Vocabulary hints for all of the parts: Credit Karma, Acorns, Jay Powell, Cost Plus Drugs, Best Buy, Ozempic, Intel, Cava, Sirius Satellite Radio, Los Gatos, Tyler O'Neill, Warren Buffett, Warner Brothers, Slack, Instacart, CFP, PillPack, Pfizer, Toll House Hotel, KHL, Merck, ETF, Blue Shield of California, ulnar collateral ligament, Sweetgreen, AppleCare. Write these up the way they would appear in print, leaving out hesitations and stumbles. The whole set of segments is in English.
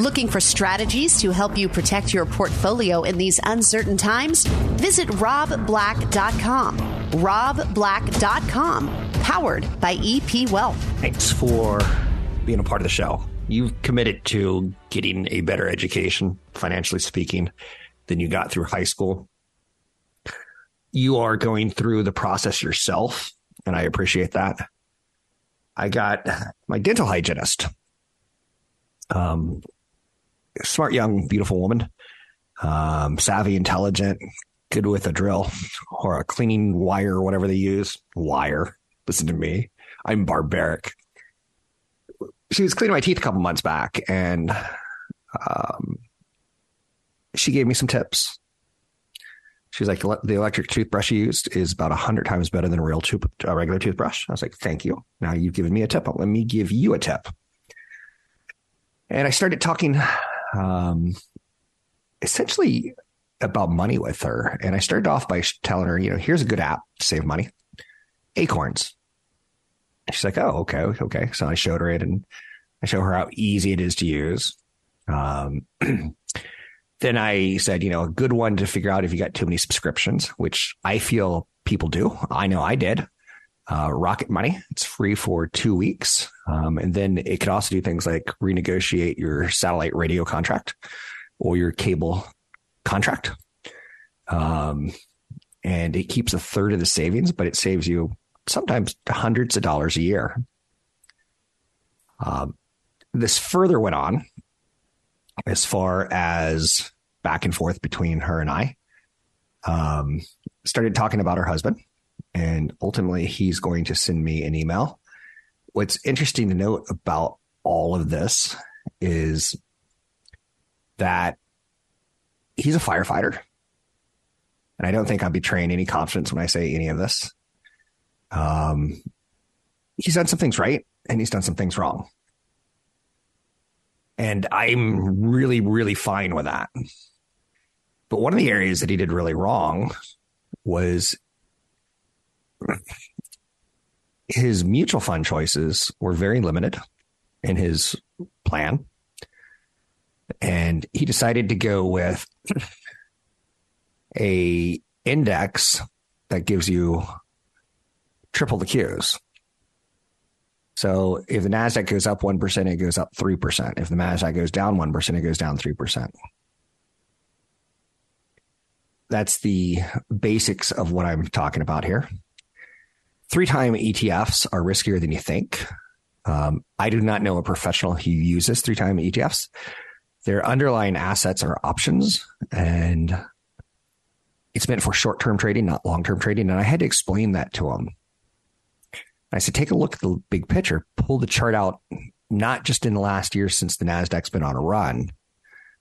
Looking for strategies to help you protect your portfolio in these uncertain times? Visit RobBlack.com. RobBlack.com, powered by EP Wealth. Thanks for being a part of the show. You've committed to getting a better education, financially speaking, than you got through high school. You are going through the process yourself, and I appreciate that. I got my dental hygienist. Smart, young, beautiful woman, savvy, intelligent, good with a drill or a cleaning wire, whatever they use. Wire. Listen to me. I'm barbaric. She was cleaning my teeth a couple months back, and she gave me some tips. She was like, the electric toothbrush you used is about 100 times better than a real regular toothbrush. I was like, thank you. Now you've given me a tip. Let me give you a tip. And I started talking essentially about money with her. And I started off by telling her, you know, here's a good app to save money, Acorns. And she's like, oh, okay. So I showed her it, and I show her how easy it is to use. Then I said, you know, a good one to figure out if you got too many subscriptions, which I feel people do. I know I did. Rocket Money. It's free for 2 weeks. And then it could also do things like renegotiate your satellite radio contract or your cable contract. And it keeps a third of the savings, but it saves you sometimes hundreds of dollars a year. This further went on as far as back and forth between her and I. Started talking about her husband. And ultimately, he's going to send me an email. What's interesting to note about all of this is that he's a firefighter. And I don't think I'm betraying any confidence when I say any of this. He's done some things right, and he's done some things wrong. And I'm really, really fine with that. But one of the areas that he did really wrong was his mutual fund choices were very limited in his plan. And he decided to go with a index that gives you triple the Qs. So if the NASDAQ goes up 1%, it goes up 3%. If the NASDAQ goes down 1%, it goes down 3%. That's the basics of what I'm talking about here. 3-time ETFs are riskier than you think. I do not know a professional who uses 3-time ETFs. Their underlying assets are options, and it's meant for short-term trading, not long-term trading. And I had to explain that to him. I said, take a look at the big picture, pull the chart out, not just in the last year since the NASDAQ's been on a run,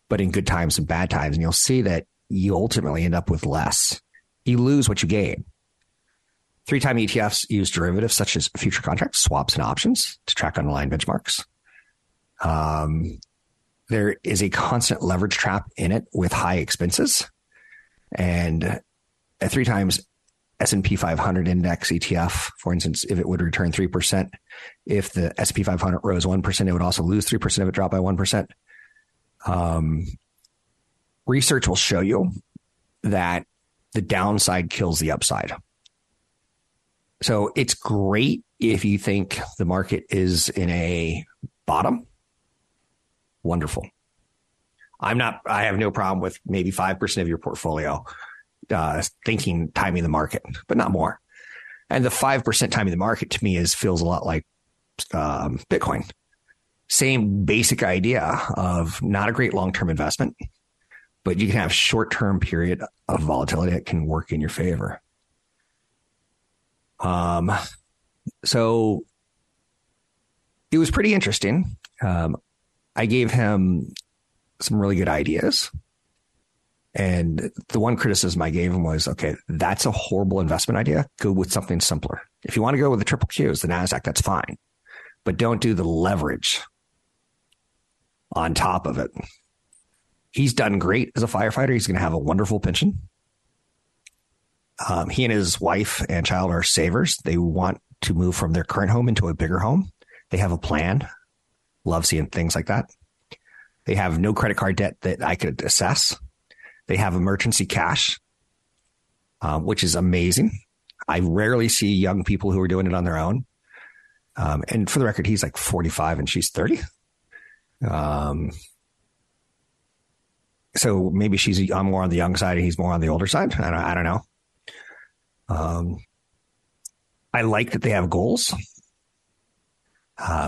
but in good times and bad times. And you'll see that you ultimately end up with less. You lose what you gain. 3-time ETFs use derivatives such as future contracts, swaps, and options to track underlying benchmarks. There is a constant leverage trap in it with high expenses. And at 3 times S&P 500 index ETF, for instance, if it would return 3%, if the S&P 500 rose 1%, it would also lose 3% if it dropped by 1%. Research will show you that the downside kills the upside. So it's great if you think the market is in a bottom. Wonderful. I have no problem with maybe 5% of your portfolio thinking timing the market, but not more. And the 5% timing the market to me feels a lot like Bitcoin. Same basic idea of not a great long-term investment, but you can have short-term period of volatility that can work in your favor. So it was pretty interesting. I gave him some really good ideas. And the one criticism I gave him was, okay, that's a horrible investment idea. Go with something simpler. If you want to go with the triple Qs, the NASDAQ, that's fine. But don't do the leverage on top of it. He's done great as a firefighter. He's going to have a wonderful pension. He and his wife and child are savers. They want to move from their current home into a bigger home. They have a plan. Love seeing things like that. They have no credit card debt that I could assess. They have emergency cash, which is amazing. I rarely see young people who are doing it on their own. And for the record, he's like 45 and she's 30. So maybe I'm more on the young side and he's more on the older side. I don't know. I like that they have goals.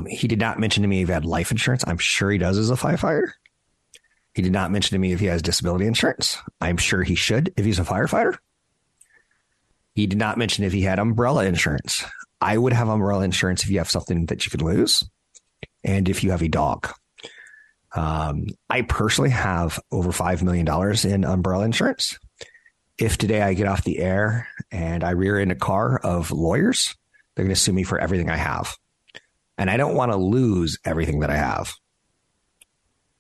He did not mention to me if he had life insurance. I'm sure he does as a firefighter. He did not mention to me if he has disability insurance. I'm sure he should if he's a firefighter. He did not mention if he had umbrella insurance. I would have umbrella insurance if you have something that you could lose and if you have a dog. I personally have over $5 million in umbrella insurance. If today I get off the air and I rear end a car of lawyers, they're going to sue me for everything I have. And I don't want to lose everything that I have.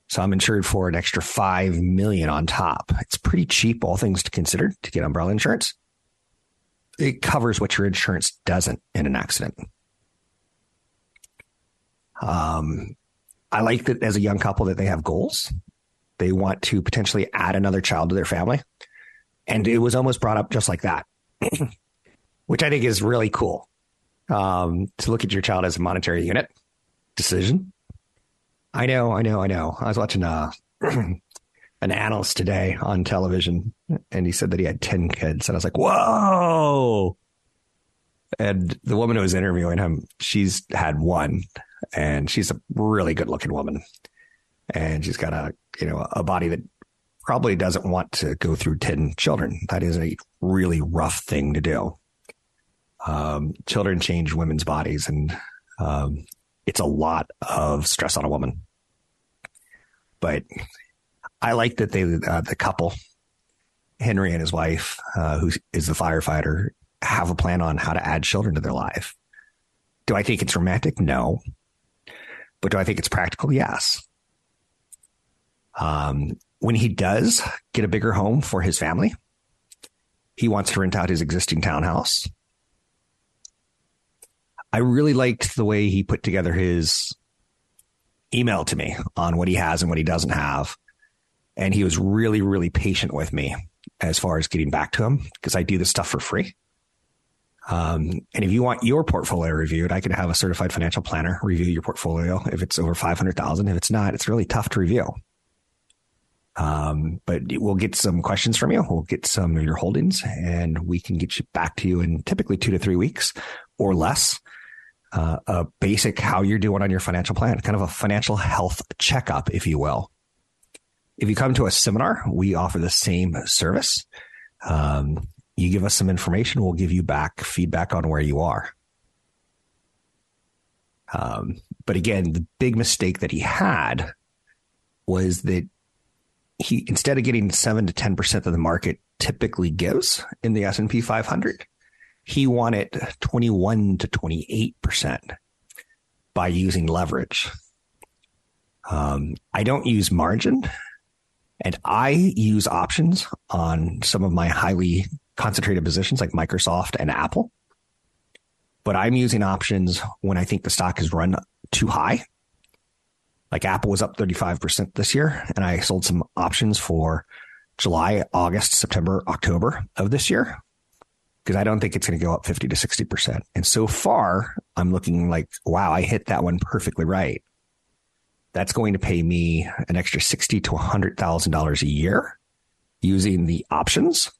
So I'm insured for an extra $5 million on top. It's pretty cheap, all things considered, to get umbrella insurance. It covers what your insurance doesn't in an accident. I like that as a young couple that they have goals. They want to potentially add another child to their family. And it was almost brought up just like that, which I think is really cool. To look at your child as a monetary unit decision. I know. I was watching an analyst today on television, and he said that he had 10 kids. And I was like, whoa. And the woman who was interviewing him, she's had one, and she's a really good looking woman. And she's got a body that probably doesn't want to go through 10 children. That is a really rough thing to do. Children change women's bodies, and it's a lot of stress on a woman. But I like that the couple, Henry and his wife, who is the firefighter, have a plan on how to add children to their life. Do I think it's romantic? No. But do I think it's practical? Yes. When he does get a bigger home for his family, he wants to rent out his existing townhouse. I really liked the way he put together his email to me on what he has and what he doesn't have. And he was really, really patient with me as far as getting back to him, because I do this stuff for free. And if you want your portfolio reviewed, I can have a certified financial planner review your portfolio if it's over $500,000. If it's not, it's really tough to review. But we'll get some questions from you. We'll get some of your holdings, and we can get you back to you in typically 2 to 3 weeks or less. A basic how you're doing on your financial plan, kind of a financial health checkup, if you will. If you come to a seminar, we offer the same service. You give us some information, we'll give you back feedback on where you are. But again, the big mistake that he had was that he, instead of getting 7 to 10% that the market typically gives in the S&P 500, he wanted 21 to 28% by using leverage. I don't use margin, and I use options on some of my highly concentrated positions like Microsoft and Apple. But I'm using options when I think the stock has run too high. Like Apple was up 35% this year, and I sold some options for July, August, September, October of this year, because I don't think it's going to go up 50 to 60%. And so far, I'm looking like, wow, I hit that one perfectly right. That's going to pay me an extra $60,000 to $100,000 a year using the options.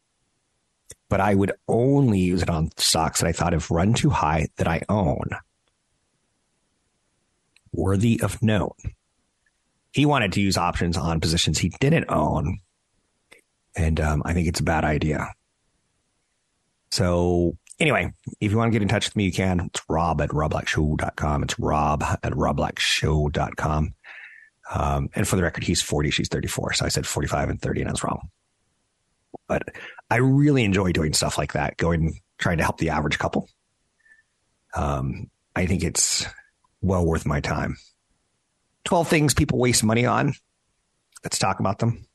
But I would only use it on stocks that I thought have run too high that I own. Worthy of note. He wanted to use options on positions he didn't own. And I think it's a bad idea. So anyway, if you want to get in touch with me, you can. It's Rob at RobBlackShow.com. It's Rob at RobBlackShow.com. And for the record, he's 40, she's 34. So I said 45 and 30, and I was wrong. But I really enjoy doing stuff like that, going, trying to help the average couple. I think it's well worth my time. 12 things people waste money on. Let's talk about them.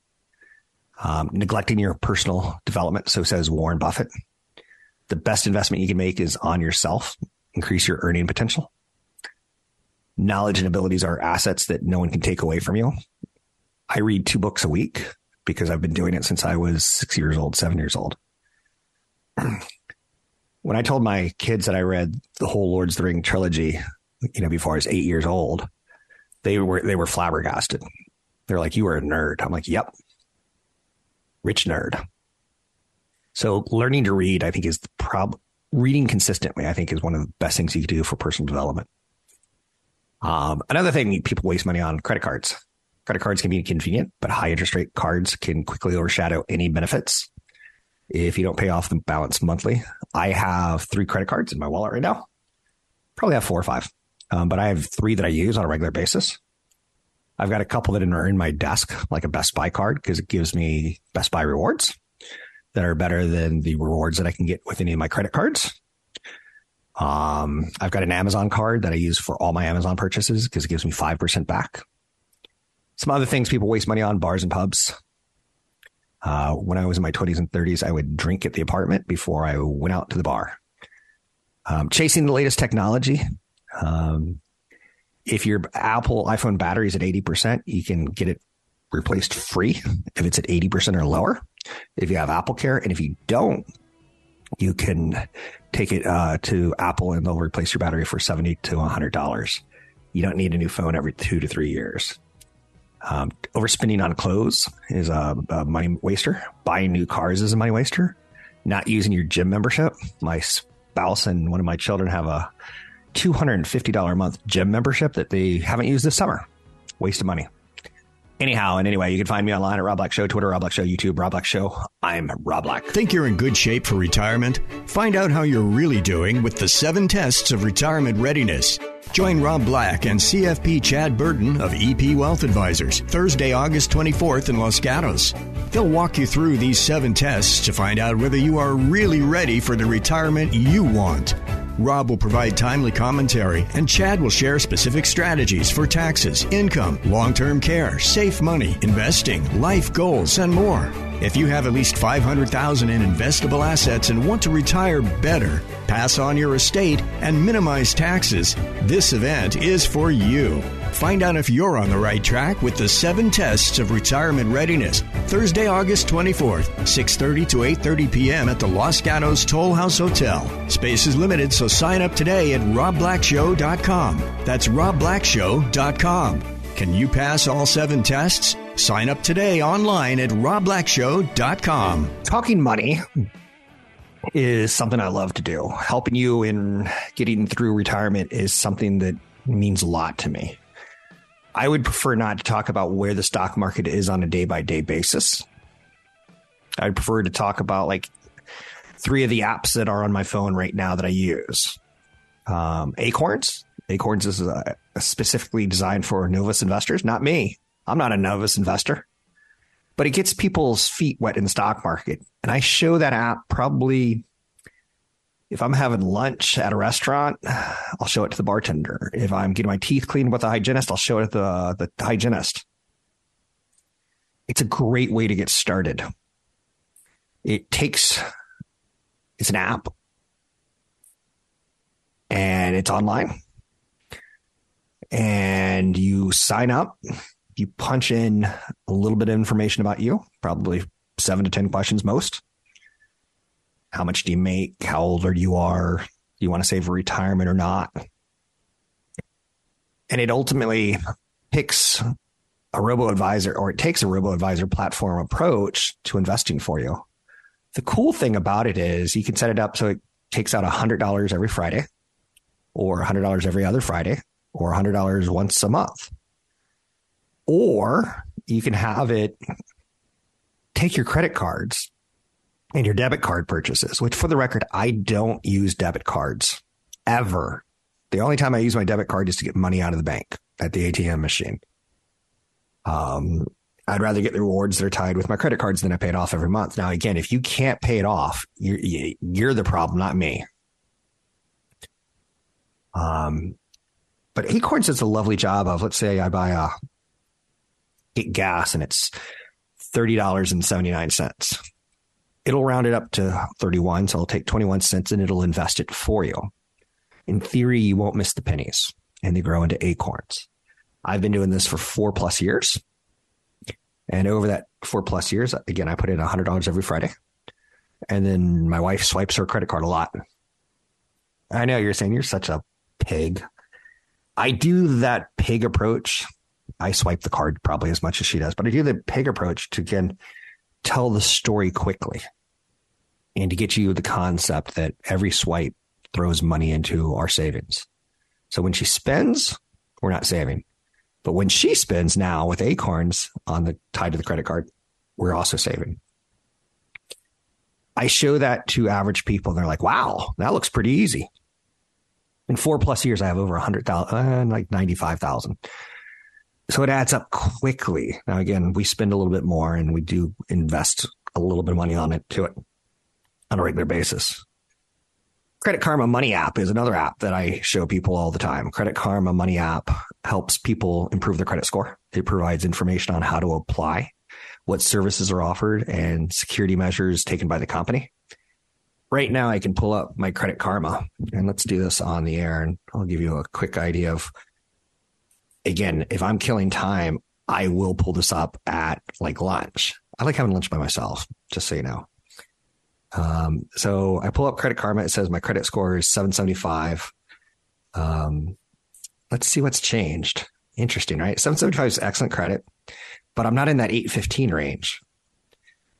Neglecting your personal development. So says Warren Buffett. The best investment you can make is on yourself. Increase your earning potential. Knowledge and abilities are assets that no one can take away from you. I read 2 books a week because I've been doing it since I was 7 years old. When I told my kids that I read the whole Lord of the Rings trilogy, before I was 8 years old, they were flabbergasted. They're like, "You were a nerd." I'm like, "Yep. Rich nerd." So learning to read, I think, is reading consistently, I think, is one of the best things you can do for personal development. Another thing people waste money on, credit cards. Credit cards can be inconvenient, but high interest rate cards can quickly overshadow any benefits if you don't pay off the balance monthly. I have 3 credit cards in my wallet right now. Probably have 4 or 5, but I have 3 that I use on a regular basis. I've got a couple that are in my desk, like a Best Buy card, because it gives me Best Buy rewards that are better than the rewards that I can get with any of my credit cards. I've got an Amazon card that I use for all my Amazon purchases because it gives me 5% back. Some other things people waste money on, bars and pubs. When I was in my 20s and 30s, I would drink at the apartment before I went out to the bar. Chasing the latest technology. If your Apple iPhone battery is at 80%, you can get it replaced free if it's at 80% or lower, if you have AppleCare. And if you don't, you can take it to Apple and they'll replace your battery for $70 to $100. You don't need a new phone every 2 to 3 years. Overspending on clothes is a money waster. Buying new cars is a money waster. Not using your gym membership. My spouse and one of my children have a $250 a month gym membership that they haven't used this summer. Waste of money. Anyhow, and anyway, you can find me online at Rob Black Show, Twitter, Rob Black Show, YouTube, Rob Black Show. I'm Rob Black. Think you're in good shape for retirement? Find out how you're really doing with the 7 tests of retirement readiness. Join Rob Black and CFP Chad Burton of EP Wealth Advisors Thursday, August 24th in Los Gatos. They'll walk you through these 7 tests to find out whether you are really ready for the retirement you want. Rob will provide timely commentary, and Chad will share specific strategies for taxes, income, long-term care, safe money, investing, life goals, and more. If you have at least $500,000 in investable assets and want to retire better, pass on your estate, and minimize taxes, this event is for you. Find out if you're on the right track with the 7 tests of retirement readiness, Thursday, August 24th, 6:30 to 8:30 p.m. at the Los Gatos Toll House Hotel. Space is limited, so sign up today at RobBlackShow.com. That's RobBlackShow.com. Can you pass all 7 tests? Sign up today online at RobBlackShow.com. Talking money is something I love to do. Helping you in getting through retirement is something that means a lot to me. I would prefer not to talk about where the stock market is on a day-by-day basis. I'd prefer to talk about 3 of the apps that are on my phone right now that I use. Acorns. Acorns is specifically designed for novice investors, not me. I'm not a novice investor, but it gets people's feet wet in the stock market. And I show that app probably if I'm having lunch at a restaurant, I'll show it to the bartender. If I'm getting my teeth cleaned with a hygienist, I'll show it to the hygienist. It's a great way to get started. It's an app and it's online. And you sign up, you punch in a little bit of information about you, probably 7 to 10 questions most. How much do you make? How old are you? Do you want to save for retirement or not? And it ultimately picks a robo-advisor, or it takes a robo-advisor platform approach to investing for you. The cool thing about it is you can set it up so it takes out $100 every Friday or $100 every other Friday, or $100 once a month. Or you can have it take your credit cards and your debit card purchases, which, for the record, I don't use debit cards ever. The only time I use my debit card is to get money out of the bank at the ATM machine. I'd rather get the rewards that are tied with my credit cards than I pay it off every month. Now, again, if you can't pay it off, you're the problem, not me. But Acorns does a lovely job of, let's say I buy get gas and it's $30.79. It'll round it up to 31. So I'll take 21 cents and it'll invest it for you. In theory, you won't miss the pennies, and they grow into acorns. I've been doing this for 4+ years. And over that 4+ years, again, I put in $100 every Friday. And then my wife swipes her credit card a lot. I know you're saying you're such a pig. I do that pig approach. I swipe the card probably as much as she does, but I do the pig approach to, again, tell the story quickly and to get you the concept that every swipe throws money into our savings. So when she spends, we're not saving. But when she spends now with Acorns on the tied to the credit card, we're also saving. I show that to average people. They're like, wow, that looks pretty easy. In 4+ years, I have over 100,000, like 95,000. So it adds up quickly. Now, again, we spend a little bit more and we do invest a little bit of money to it on a regular basis. Credit Karma Money App is another app that I show people all the time. Credit Karma Money App helps people improve their credit score. It provides information on how to apply, what services are offered, and security measures taken by the company. Right now, I can pull up my Credit Karma, and let's do this on the air, and I'll give you a quick idea of, again, if I'm killing time, I will pull this up at like lunch. I like having lunch by myself, just so you know. So I pull up Credit Karma. It says my credit score is 775. Let's see what's changed. Interesting, right? 775 is excellent credit, but I'm not in that 815 range.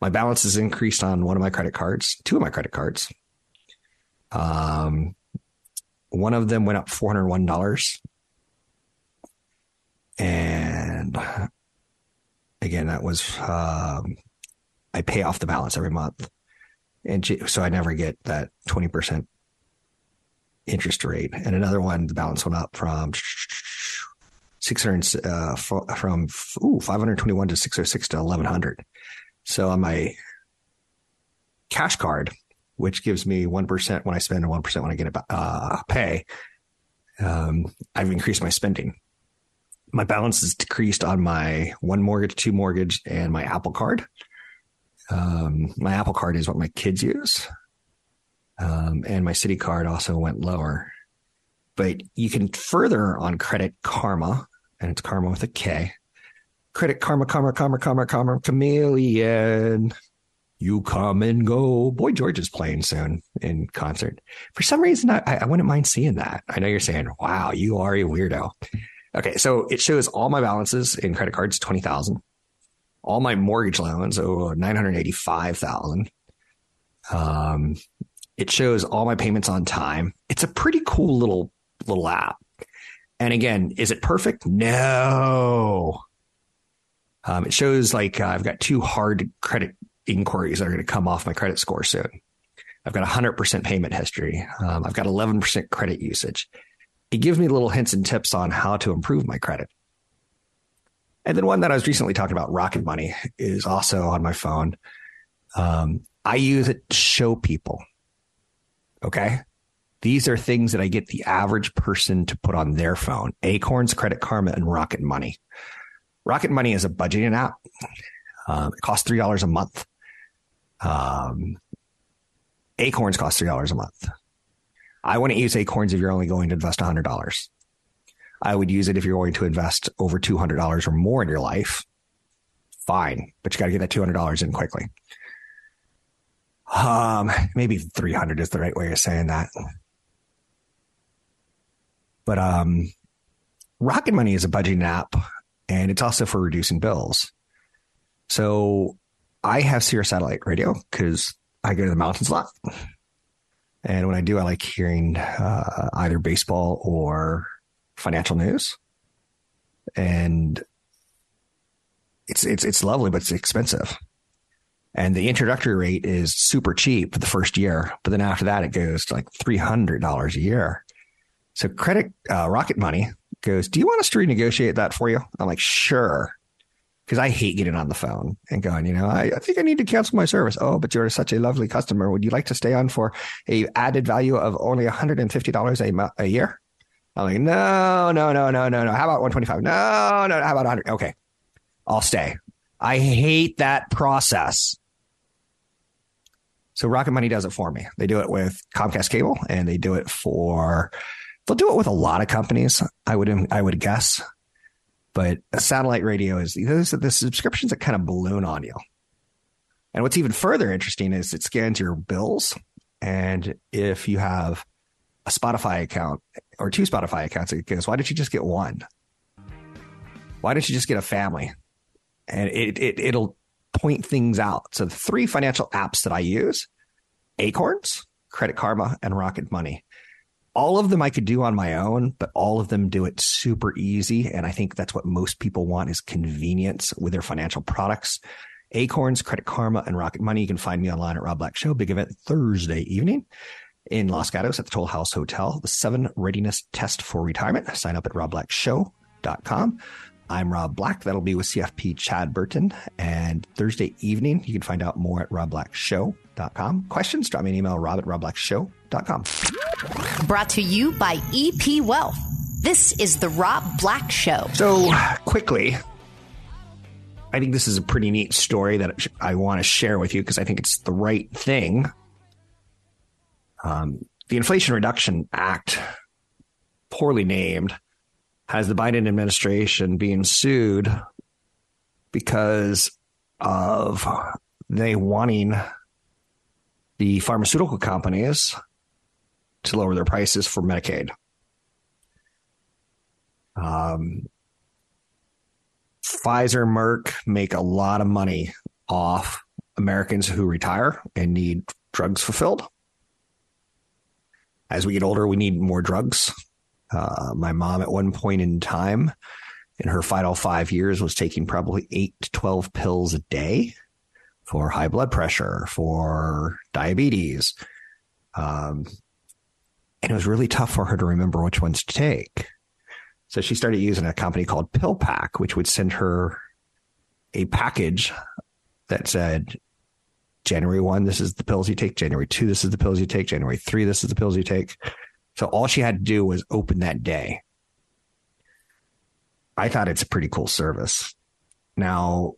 My balance is increased on one of my credit cards, two of my credit cards. One of them went up $401. And again, that was, I pay off the balance every month. And so I never get that 20% interest rate. And another one, the balance went up from 600 from 521 to 606 to 1100. So on my cash card, which gives me 1% when I spend and 1% when I get pay, I've increased my spending. My balance is decreased on my one mortgage, two mortgage, and my Apple card. My Apple card is what my kids use. And my Citi card also went lower. But you can further on Credit Karma, and it's Karma with a K. Credit Karma, Karma, Chameleon. You come and go. Boy George is playing soon in concert. For some reason, I wouldn't mind seeing that. I know you're saying, wow, you are a weirdo. Okay, so it shows all my balances in credit cards, 20,000. All my mortgage loans, $985,000. It shows all my payments on time. It's a pretty cool little app. And again, is it perfect? No. It shows like I've got two hard credit inquiries that are going to come off my credit score soon. I've got 100% payment history. I've got 11% credit usage. It gives me little hints and tips on how to improve my credit. And then one that I was recently talking about, Rocket Money, is also on my phone. I use it to show people. Okay. These are things that I get the average person to put on their phone. Acorns, Credit Karma, and Rocket Money. Rocket Money is a budgeting app. It costs $3 a month. Acorns costs $3 a month. I wouldn't use Acorns if you're only going to invest $100. I would use it if you're going to invest over $200 or more in your life. Fine, but you got to get that $200 in quickly. Maybe 300 is the right way of saying that. But Rocket Money is a budgeting app, and it's also for reducing bills. So I have Sirius Satellite Radio because I go to the mountains a lot. And when I do, I like hearing either baseball or financial news, and it's lovely, but it's expensive. And the introductory rate is super cheap for the first year, but then after that, it goes to like $300 a year. So Rocket Money goes, do you want us to renegotiate that for you? I'm like, sure. because I hate getting on the phone and going, you know, I think I need to cancel my service. Oh, but you're such a lovely customer. Would you like to stay on for a added value of only $150 a year? I'm like, no. How about $125? No. How about $100? Okay, I'll stay. I hate that process. So Rocket Money does it for me. They do it with Comcast Cable, and they do it for, they'll do it with a lot of companies, I would guess. But satellite radio is, those are the subscriptions that kind of balloon on you. And what's even further interesting is it scans your bills. And if you have a Spotify account or two Spotify accounts, it goes, why don't you just get one? Why don't you just get a family? And it'll point things out. So the three financial apps that I use, Acorns, Credit Karma, and Rocket Money. All of them I could do on my own, but all of them do it super easy. And I think that's what most people want is convenience with their financial products. Acorns, Credit Karma, and Rocket Money. You can find me online at Rob Black Show. Big event Thursday evening in Los Gatos at the Toll House Hotel. The 7 readiness test for retirement. Sign up at RobBlackShow.com. I'm Rob Black. That'll be with CFP Chad Burton. And Thursday evening, you can find out more at RobBlackShow.com. Questions? Drop me an email, rob at robblackshow.com. Brought to you by EP Wealth. This is the Rob Black Show. So quickly, I think this is a pretty neat story that I want to share with you because I think it's the right thing. The Inflation Reduction Act, poorly named, has the Biden administration being sued because of they wanting the pharmaceutical companies to lower their prices for Medicaid. Pfizer, Merck make a lot of money off Americans who retire and need drugs fulfilled. As we get older, we need more drugs. My mom at one point in time in her final 5 years was taking probably 8 to 12 pills a day for high blood pressure, for diabetes. And it was really tough for her to remember which ones to take. So she started using a company called PillPack, which would send her a package that said, January 1, this is the pills you take. January 2, this is the pills you take. January 3, this is the pills you take. So all she had to do was open that day. I thought it's a pretty cool service. Now,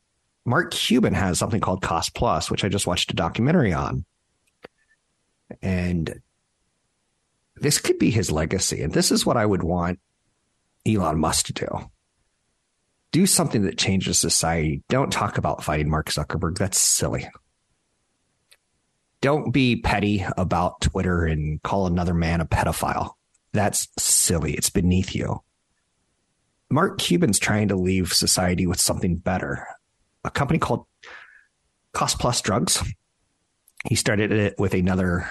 Mark Cuban has something called Cost Plus, which I just watched a documentary on. And this could be his legacy. And this is what I would want Elon Musk to do. Do something that changes society. Don't talk about fighting Mark Zuckerberg. That's silly. Don't be petty about Twitter and call another man a pedophile. That's silly. It's beneath you. Mark Cuban's trying to leave society with something better. A company called Cost Plus Drugs. He started it with another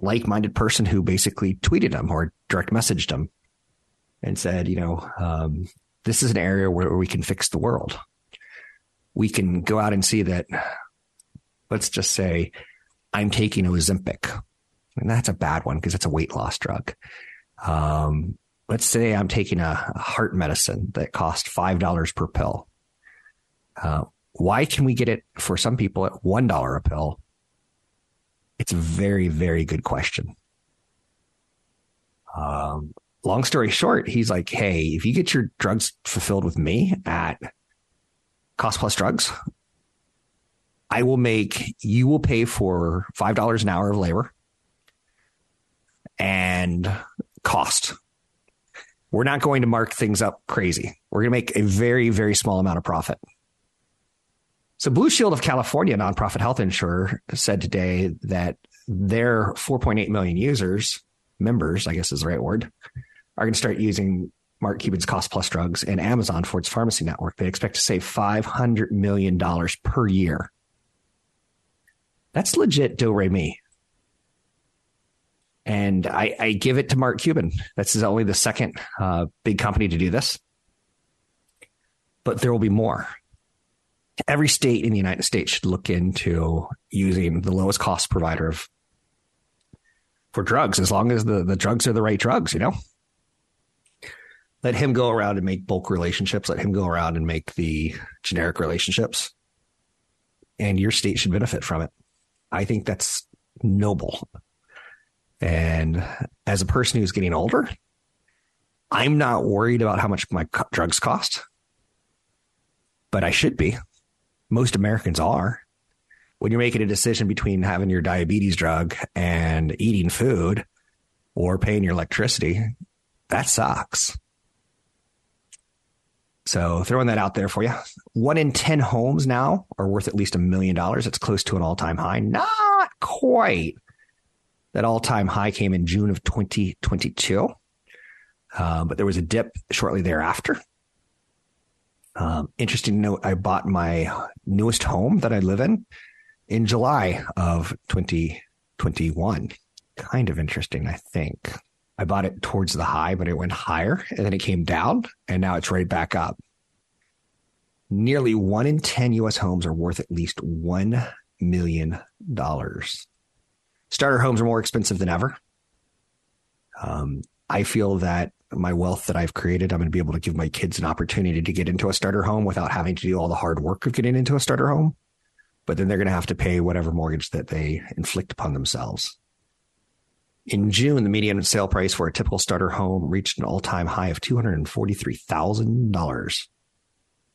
like-minded person who basically tweeted him or direct messaged him and said, you know, this is an area where we can fix the world. We can go out and see that. Let's just say I'm taking Ozempic, and that's a bad one because it's a weight loss drug. Let's say I'm taking a heart medicine that costs $5 per pill. Why can we get it for some people at $1 a pill? It's a very, very good question. Long story short, he's like, hey, if you get your drugs fulfilled with me at Cost Plus Drugs, I will make, you will pay for $5 an hour of labor and cost. We're not going to mark things up crazy. We're going to make a very, very small amount of profit. So Blue Shield of California, a nonprofit health insurer, said today that their 4.8 million users, members, I guess is the right word, are going to start using Mark Cuban's Cost Plus Drugs and Amazon for its pharmacy network. They expect to save $500 million per year. That's legit do-re-mi. And I give it to Mark Cuban. That's only the second big company to do this. But there will be more. Every state in the United States should look into using the lowest cost provider of for drugs, as long as the drugs are the right drugs, you know? Let him go around and make bulk relationships. Let him go around and make the generic relationships. And your state should benefit from it. I think that's noble. And as a person who's getting older, I'm not worried about how much my drugs cost, but I should be. Most Americans are. When you're making a decision between having your diabetes drug and eating food or paying your electricity, that sucks. So throwing that out there for you. 1 in 10 homes now are worth at least $1 million. It's close to an all-time high. Not quite. That all-time high came in June of 2022, but there was a dip shortly thereafter. Interesting note, I bought my newest home that I live in July of 2021. Kind of interesting, I think. I bought it towards the high, but it went higher, and then it came down, and now it's right back up. Nearly 1 in 10 U.S. homes are worth at least $1 million. Starter homes are more expensive than ever. I feel that my wealth that I've created, I'm going to be able to give my kids an opportunity to get into a starter home without having to do all the hard work of getting into a starter home. But then they're going to have to pay whatever mortgage that they inflict upon themselves. In June, the median sale price for a typical starter home reached an all-time high of $243,000.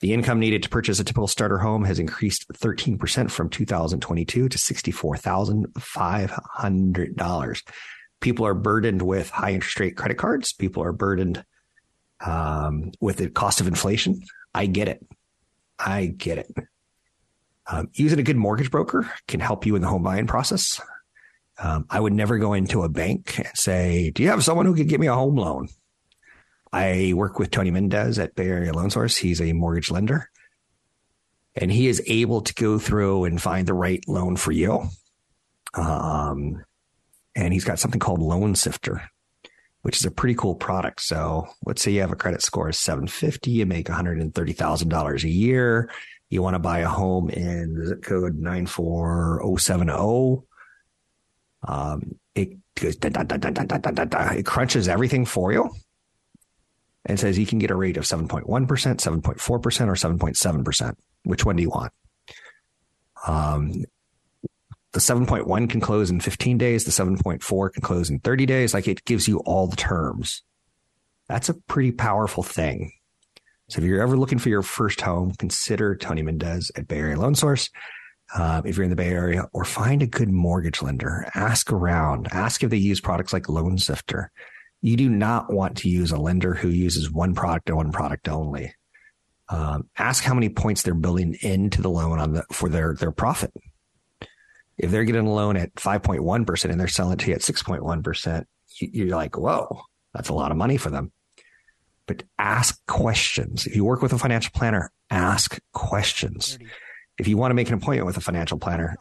The income needed to purchase a typical starter home has increased 13% from 2022 to $64,500. People are burdened with high interest rate credit cards. People are burdened with the cost of inflation. I get it. Using a good mortgage broker can help you in the home buying process. I would never go into a bank and say, do you have someone who could get me a home loan? I work with Tony Mendez at Bay Area Loan Source. He's a mortgage lender, and he is able to go through and find the right loan for you. And he's got something called Loan Sifter, which is a pretty cool product. So let's say you have a credit score of 750, you make $130,000 a year. You want to buy a home in zip code 94070. It goes, da, da, da, da, da, da, da, da. It crunches everything for you and says you can get a rate of 7.1%, 7.4%, or 7.7%. Which one do you want? The 7.1 can close in 15 days. The 7.4 can close in 30 days. Like, it gives you all the terms. That's a pretty powerful thing. So if you're ever looking for your first home, consider Tony Mendez at Bay Area Loan Source. If you're in the Bay Area, or find a good mortgage lender, ask around, ask if they use products like Loan Sifter. You do not want to use a lender who uses one product and one product only. Ask how many points they're building into the loan for their profit. If they're getting a loan at 5.1% and they're selling it to you at 6.1%, you're like, whoa, that's a lot of money for them. But ask questions. If you work with a financial planner, ask questions. If you want to make an appointment with a financial planner,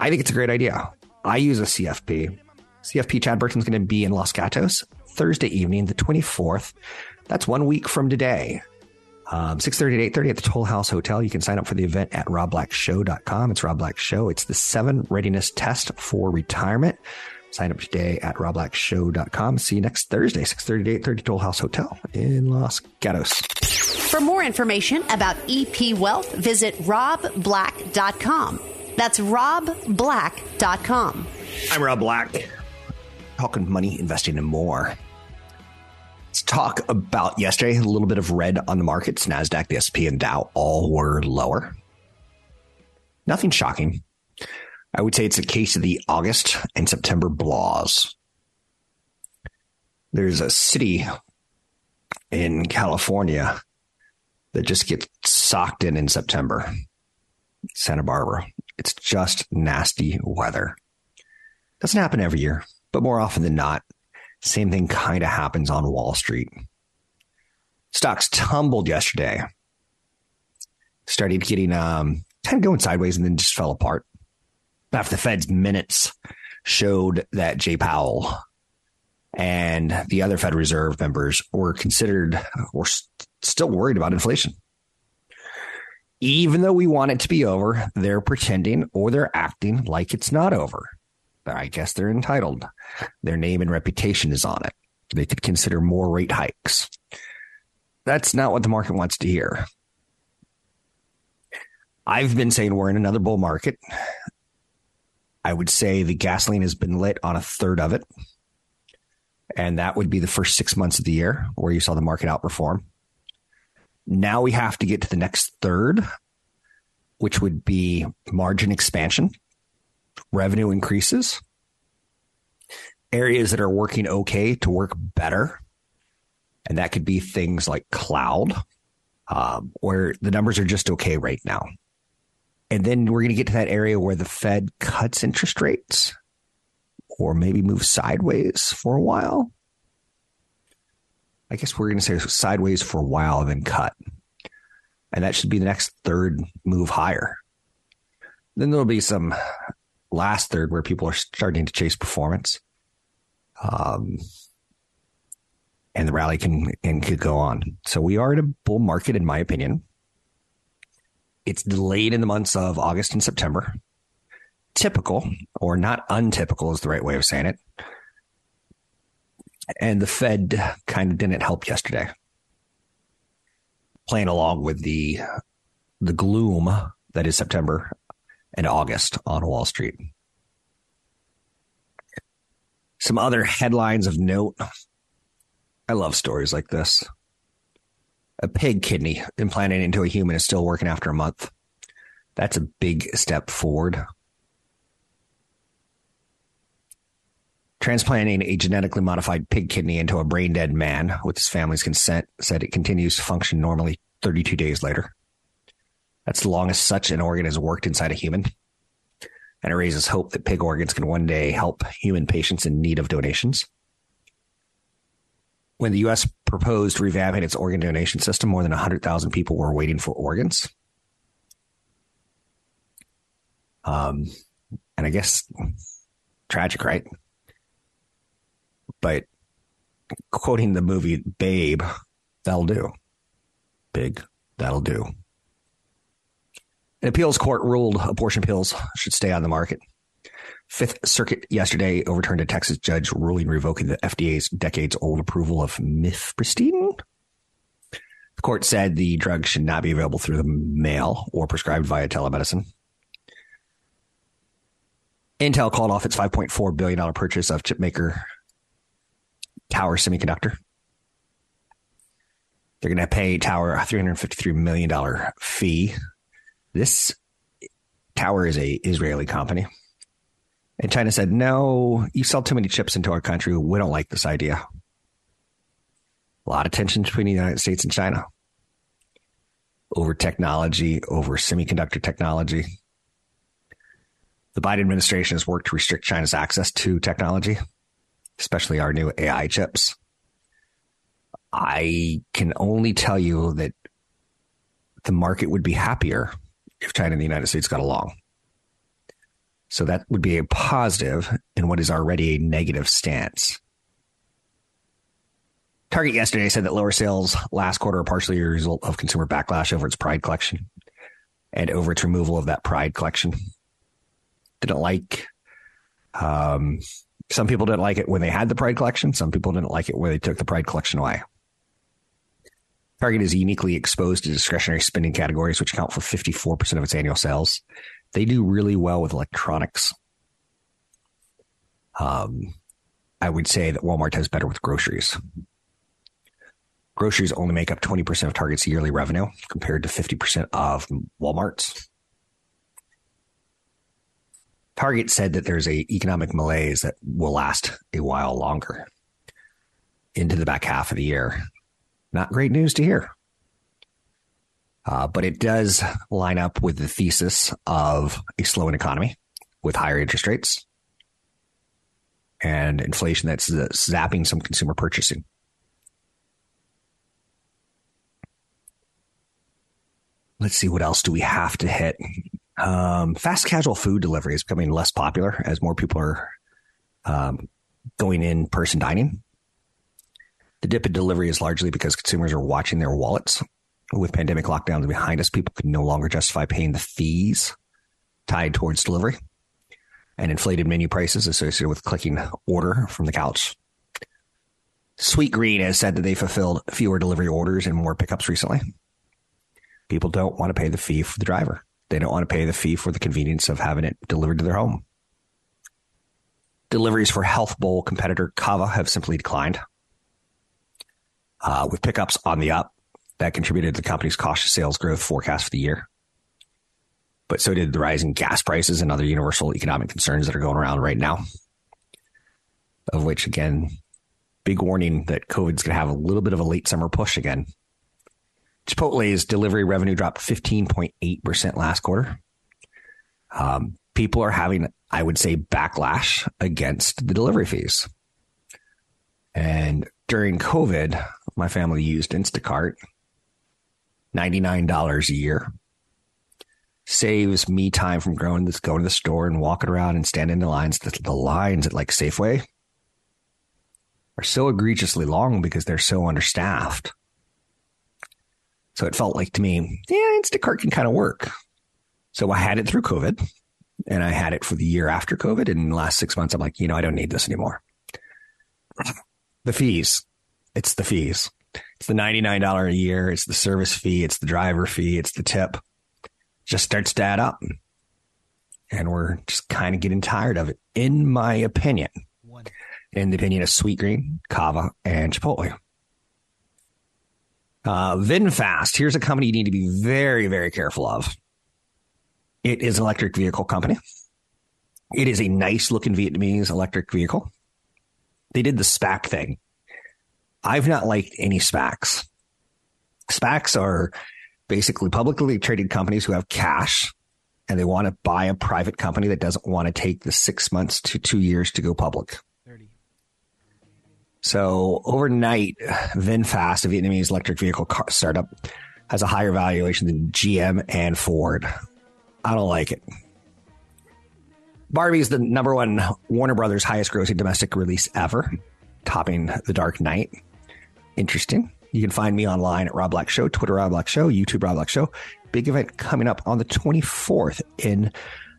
I think it's a great idea. I use a CFP. CFP Chad Burton's going to be in Los Gatos Thursday evening, the 24th. That's 1 week from today. 6:30 to 8:30 at the Toll House Hotel. You can sign up for the event at RobBlackShow.com. It's Rob Black Show. It's the 7 readiness test for retirement. Sign up today at RobBlackShow.com. See you next Thursday, 6:30 to 8:30, Toll House Hotel in Los Gatos. For more information about EP Wealth, visit RobBlack.com. That's RobBlack.com. I'm Rob Black, talking money, investing, and more. Let's talk about yesterday. A little bit of red on the markets. NASDAQ, the S&P, and Dow all were lower. Nothing shocking. I would say it's a case of the August and September blahs. There's a city in California that just gets socked in September. Santa Barbara. It's just nasty weather. Doesn't happen every year, but more often than not, same thing kind of happens on Wall Street. Stocks tumbled yesterday. Started getting kind of going sideways and then just fell apart. After the Fed's minutes showed that Jay Powell and the other Fed Reserve members were still worried about inflation. Even though we want it to be over, they're pretending or they're acting like it's not over. But I guess they're entitled. Their name and reputation is on it. They could consider more rate hikes. That's not what the market wants to hear. I've been saying we're in another bull market. I would say the gasoline has been lit on a third of it. And that would be the first 6 months of the year where you saw the market outperform. Now we have to get to the next third, which would be margin expansion, revenue increases, areas that are working okay to work better. And that could be things like cloud, where the numbers are just okay right now. And then we're going to get to that area where the Fed cuts interest rates or maybe moves sideways for a while. I guess we're going to say sideways for a while and then cut. And that should be the next third move higher. Then there'll be some last third where people are starting to chase performance. And the rally could go on. So we are in a bull market, in my opinion. It's delayed in the months of August and September. Typical, or not untypical is the right way of saying it. And the Fed kind of didn't help yesterday, playing along with the gloom that is September and August on Wall Street. Some other headlines of note. I love stories like this. A pig kidney implanted into a human is still working after a month. That's a big step forward. Transplanting a genetically modified pig kidney into a brain-dead man with his family's consent said it continues to function normally 32 days later. That's the longest such an organ has worked inside a human. And it raises hope that pig organs can one day help human patients in need of donations. When the U.S. proposed revamping its organ donation system, more than 100,000 people were waiting for organs. And I guess tragic, right? But quoting the movie Babe, that'll do. Big, that'll do. An appeals court ruled abortion pills should stay on the market. Fifth Circuit yesterday overturned a Texas judge ruling revoking the FDA's decades-old approval of mifepristone. The court said the drug should not be available through the mail or prescribed via telemedicine. Intel called off its $5.4 billion purchase of chipmaker Tower Semiconductor. They're going to pay Tower a $353 million fee. This Tower is an Israeli company. And China said, no, you sell too many chips into our country. We don't like this idea. A lot of tension between the United States and China over technology, over semiconductor technology. The Biden administration has worked to restrict China's access to technology, especially our new AI chips. I can only tell you that the market would be happier if China and the United States got along. So that would be a positive in what is already a negative stance. Target yesterday said that lower sales last quarter are partially a result of consumer backlash over its Pride collection and over its removal of that Pride collection. Some people didn't like it when they had the Pride collection. Some people didn't like it when they took the Pride collection away. Target is uniquely exposed to discretionary spending categories, which account for 54% of its annual sales. They do really well with electronics. I would say that Walmart does better with groceries. Groceries only make up 20% of Target's yearly revenue compared to 50% of Walmart's. Target said that there's an economic malaise that will last a while longer into the back half of the year. Not great news to hear. But it does line up with the thesis of a slowing economy with higher interest rates and inflation that's zapping some consumer purchasing. Let's see, what else do we have to hit? Fast casual food delivery is becoming less popular as more people are going in-person dining. The dip in delivery is largely because consumers are watching their wallets. With pandemic lockdowns behind us, people can no longer justify paying the fees tied towards delivery and inflated menu prices associated with clicking order from the couch. Sweetgreen has said that they fulfilled fewer delivery orders and more pickups recently. People don't want to pay the fee for the driver. They don't want to pay the fee for the convenience of having it delivered to their home. Deliveries for health bowl competitor Cava have simply declined. With pickups on the up, that contributed to the company's cautious sales growth forecast for the year. But so did the rising gas prices and other universal economic concerns that are going around right now. Of which, again, big warning that COVID's going to have a little bit of a late summer push again. Chipotle's delivery revenue dropped 15.8% last quarter. People are having, I would say, backlash against the delivery fees. And during COVID, my family used Instacart. $99 a year. Saves me time from going to the store and walking around and standing in lines. The lines at like Safeway are so egregiously long because they're so understaffed. So it felt like to me, yeah, Instacart can kind of work. So I had it through COVID and I had it for the year after COVID. And in the last 6 months, I'm like, you know, I don't need this anymore. The fees. It's the fees. It's the $99 a year. It's the service fee. It's the driver fee. It's the tip. Just starts to add up. And we're just kind of getting tired of it, in my opinion. In the opinion of Sweetgreen, Cava, and Chipotle. VinFast, here's a company you need to be very, very careful of. It is an electric vehicle company. It is a nice-looking Vietnamese electric vehicle. They did the SPAC thing. I've not liked any SPACs. SPACs are basically publicly traded companies who have cash and they want to buy a private company that doesn't want to take the 6 months to 2 years to go public. So overnight, VinFast, a Vietnamese electric vehicle car startup, has a higher valuation than GM and Ford. I don't like it. Barbie is the number one Warner Brothers highest grossing domestic release ever, topping The Dark Knight. Interesting. You can find me online at Rob Black Show, Twitter Rob Black Show, YouTube Rob Black Show. Big event coming up on the 24th in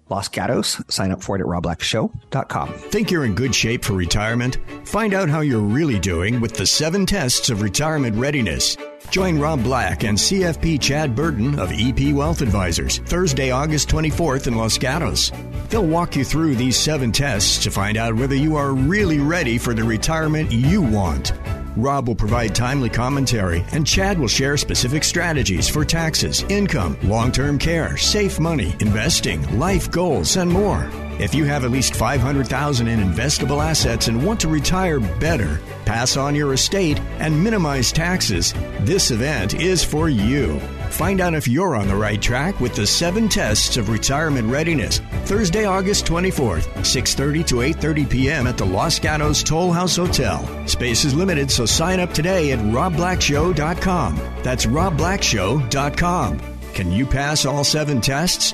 Los Gatos. Sign up for it at RobBlackShow.com. Think you're in good shape for retirement? Find out how you're really doing with the 7 tests of retirement readiness. Join Rob Black and CFP Chad Burton of EP Wealth Advisors Thursday, August 24th in Los Gatos. They'll walk you through these 7 tests to find out whether you are really ready for the retirement you want. Rob will provide timely commentary, and Chad will share specific strategies for taxes, income, long-term care, safe money, investing, life goals, and more. If you have at least $500,000 in investable assets and want to retire better, pass on your estate, and minimize taxes, this event is for you. Find out if you're on the right track with the 7 tests of retirement readiness. Thursday, August 24th, 6:30 to 8:30 p.m. at the Los Gatos Toll House Hotel. Space is limited, so sign up today at robblackshow.com. That's robblackshow.com. Can you pass all 7 tests?